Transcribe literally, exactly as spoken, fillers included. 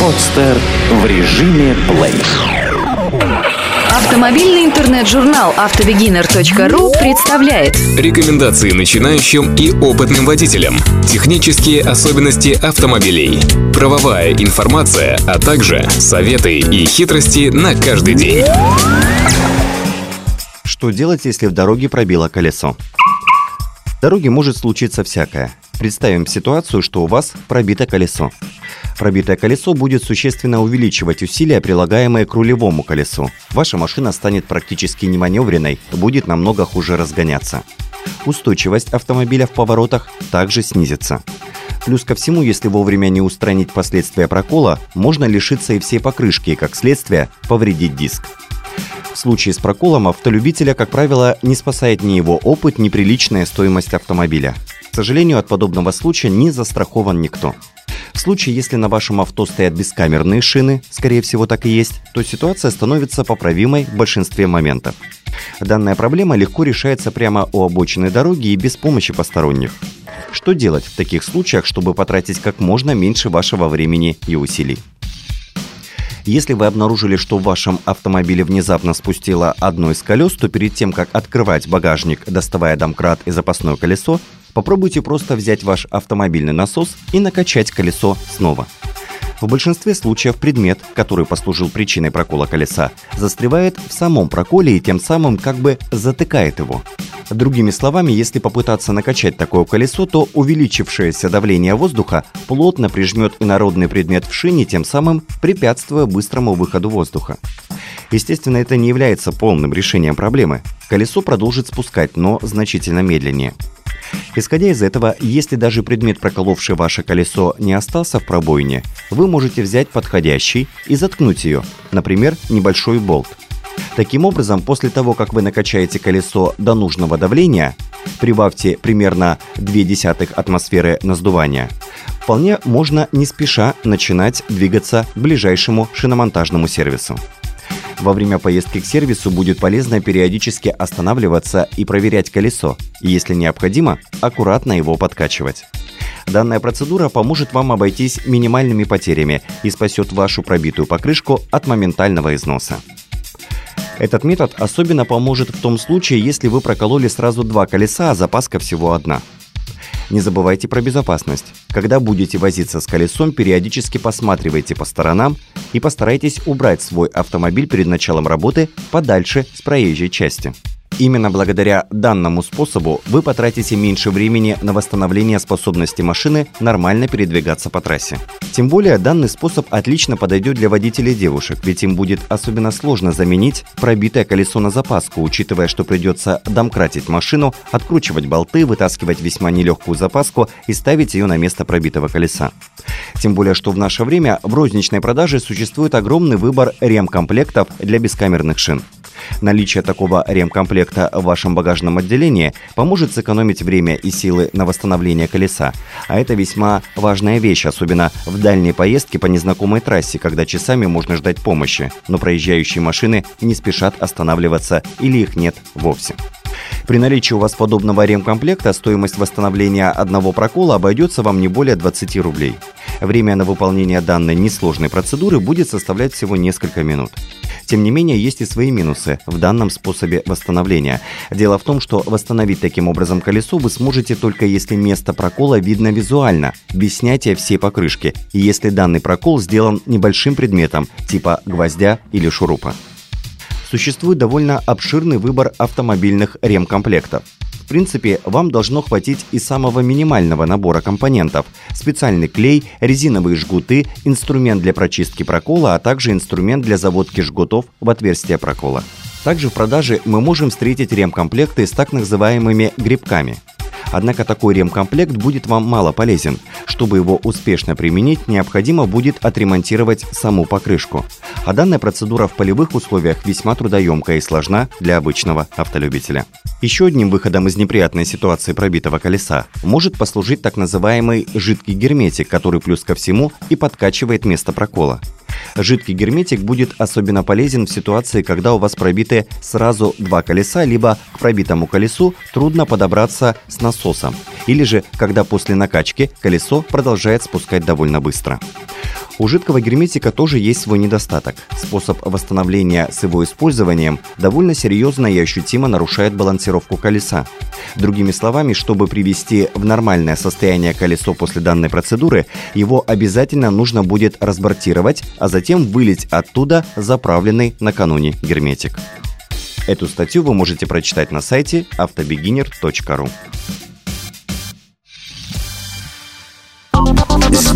Подстер в режиме плей. Автомобильный интернет-журнал автобигинер точка ру представляет рекомендации начинающим и опытным водителям, технические особенности автомобилей, правовая информация, а также советы и хитрости на каждый день. Что делать, если в дороге пробило колесо? В дороге может случиться всякое. Представим ситуацию, что у вас пробито колесо. Пробитое колесо будет существенно увеличивать усилия, прилагаемые к рулевому колесу. Ваша машина станет практически неманевренной, будет намного хуже разгоняться. Устойчивость автомобиля в поворотах также снизится. Плюс ко всему, если вовремя не устранить последствия прокола, можно лишиться и всей покрышки и, как следствие, повредить диск. В случае с проколом автолюбителя, как правило, не спасает ни его опыт, ни приличная стоимость автомобиля. К сожалению, от подобного случая не застрахован никто. В случае, если на вашем авто стоят бескамерные шины, скорее всего так и есть, то ситуация становится поправимой в большинстве моментов. Данная проблема легко решается прямо у обочины дороги и без помощи посторонних. Что делать в таких случаях, чтобы потратить как можно меньше вашего времени и усилий? Если вы обнаружили, что в вашем автомобиле внезапно спустило одно из колес, то перед тем, как открывать багажник, доставая домкрат и запасное колесо, попробуйте просто взять ваш автомобильный насос и накачать колесо снова. В большинстве случаев предмет, который послужил причиной прокола колеса, застревает в самом проколе и тем самым как бы затыкает его. Другими словами, если попытаться накачать такое колесо, то увеличившееся давление воздуха плотно прижмет инородный предмет в шине, тем самым препятствуя быстрому выходу воздуха. Естественно, это не является полным решением проблемы. Колесо продолжит спускать, но значительно медленнее. Исходя из этого, если даже предмет, проколовший ваше колесо, не остался в пробоине, вы можете взять подходящий и заткнуть ее, например, небольшой болт. Таким образом, после того, как вы накачаете колесо до нужного давления, прибавьте примерно ноль целых две десятых атмосферы на сдувание, вполне можно не спеша начинать двигаться к ближайшему шиномонтажному сервису. Во время поездки к сервису будет полезно периодически останавливаться и проверять колесо, и, если необходимо, аккуратно его подкачивать. Данная процедура поможет вам обойтись минимальными потерями и спасет вашу пробитую покрышку от моментального износа. Этот метод особенно поможет в том случае, если вы прокололи сразу два колеса, а запаска всего одна. Не забывайте про безопасность. Когда будете возиться с колесом, периодически посматривайте по сторонам и постарайтесь убрать свой автомобиль перед началом работы подальше с проезжей части. Именно благодаря данному способу вы потратите меньше времени на восстановление способности машины нормально передвигаться по трассе. Тем более, данный способ отлично подойдет для водителей девушек, ведь им будет особенно сложно заменить пробитое колесо на запаску, учитывая, что придется домкратить машину, откручивать болты, вытаскивать весьма нелегкую запаску и ставить ее на место пробитого колеса. Тем более, что в наше время в розничной продаже существует огромный выбор ремкомплектов для бескамерных шин. Наличие такого ремкомплекта в вашем багажном отделении поможет сэкономить время и силы на восстановление колеса. А это весьма важная вещь, особенно в дальней поездке по незнакомой трассе, когда часами можно ждать помощи, но проезжающие машины не спешат останавливаться или их нет вовсе. При наличии у вас подобного ремкомплекта стоимость восстановления одного прокола обойдется вам не более двадцати рублей. Время на выполнение данной несложной процедуры будет составлять всего несколько минут. Тем не менее, есть и свои минусы в данном способе восстановления. Дело в том, что восстановить таким образом колесо вы сможете только если место прокола видно визуально, без снятия всей покрышки, и если данный прокол сделан небольшим предметом, типа гвоздя или шурупа. Существует довольно обширный выбор автомобильных ремкомплектов. В принципе, вам должно хватить и самого минимального набора компонентов: специальный клей, резиновые жгуты, инструмент для прочистки прокола, а также инструмент для заводки жгутов в отверстие прокола. Также в продаже мы можем встретить ремкомплекты с так называемыми грибками. Однако такой ремкомплект будет вам мало полезен. Чтобы его успешно применить, необходимо будет отремонтировать саму покрышку. А данная процедура в полевых условиях весьма трудоемкая и сложна для обычного автолюбителя. Еще одним выходом из неприятной ситуации пробитого колеса может послужить так называемый жидкий герметик, который плюс ко всему и подкачивает место прокола. Жидкий герметик будет особенно полезен в ситуации, когда у вас пробиты сразу два колеса, либо к пробитому колесу трудно подобраться с насосом, или же когда после накачки колесо продолжает спускать довольно быстро. У жидкого герметика тоже есть свой недостаток. Способ восстановления с его использованием довольно серьезно и ощутимо нарушает балансировку колеса. Другими словами, чтобы привести в нормальное состояние колесо после данной процедуры, его обязательно нужно будет разбортировать, а затем вылить оттуда заправленный накануне герметик. Эту статью вы можете прочитать на сайте автобигинер точка ру.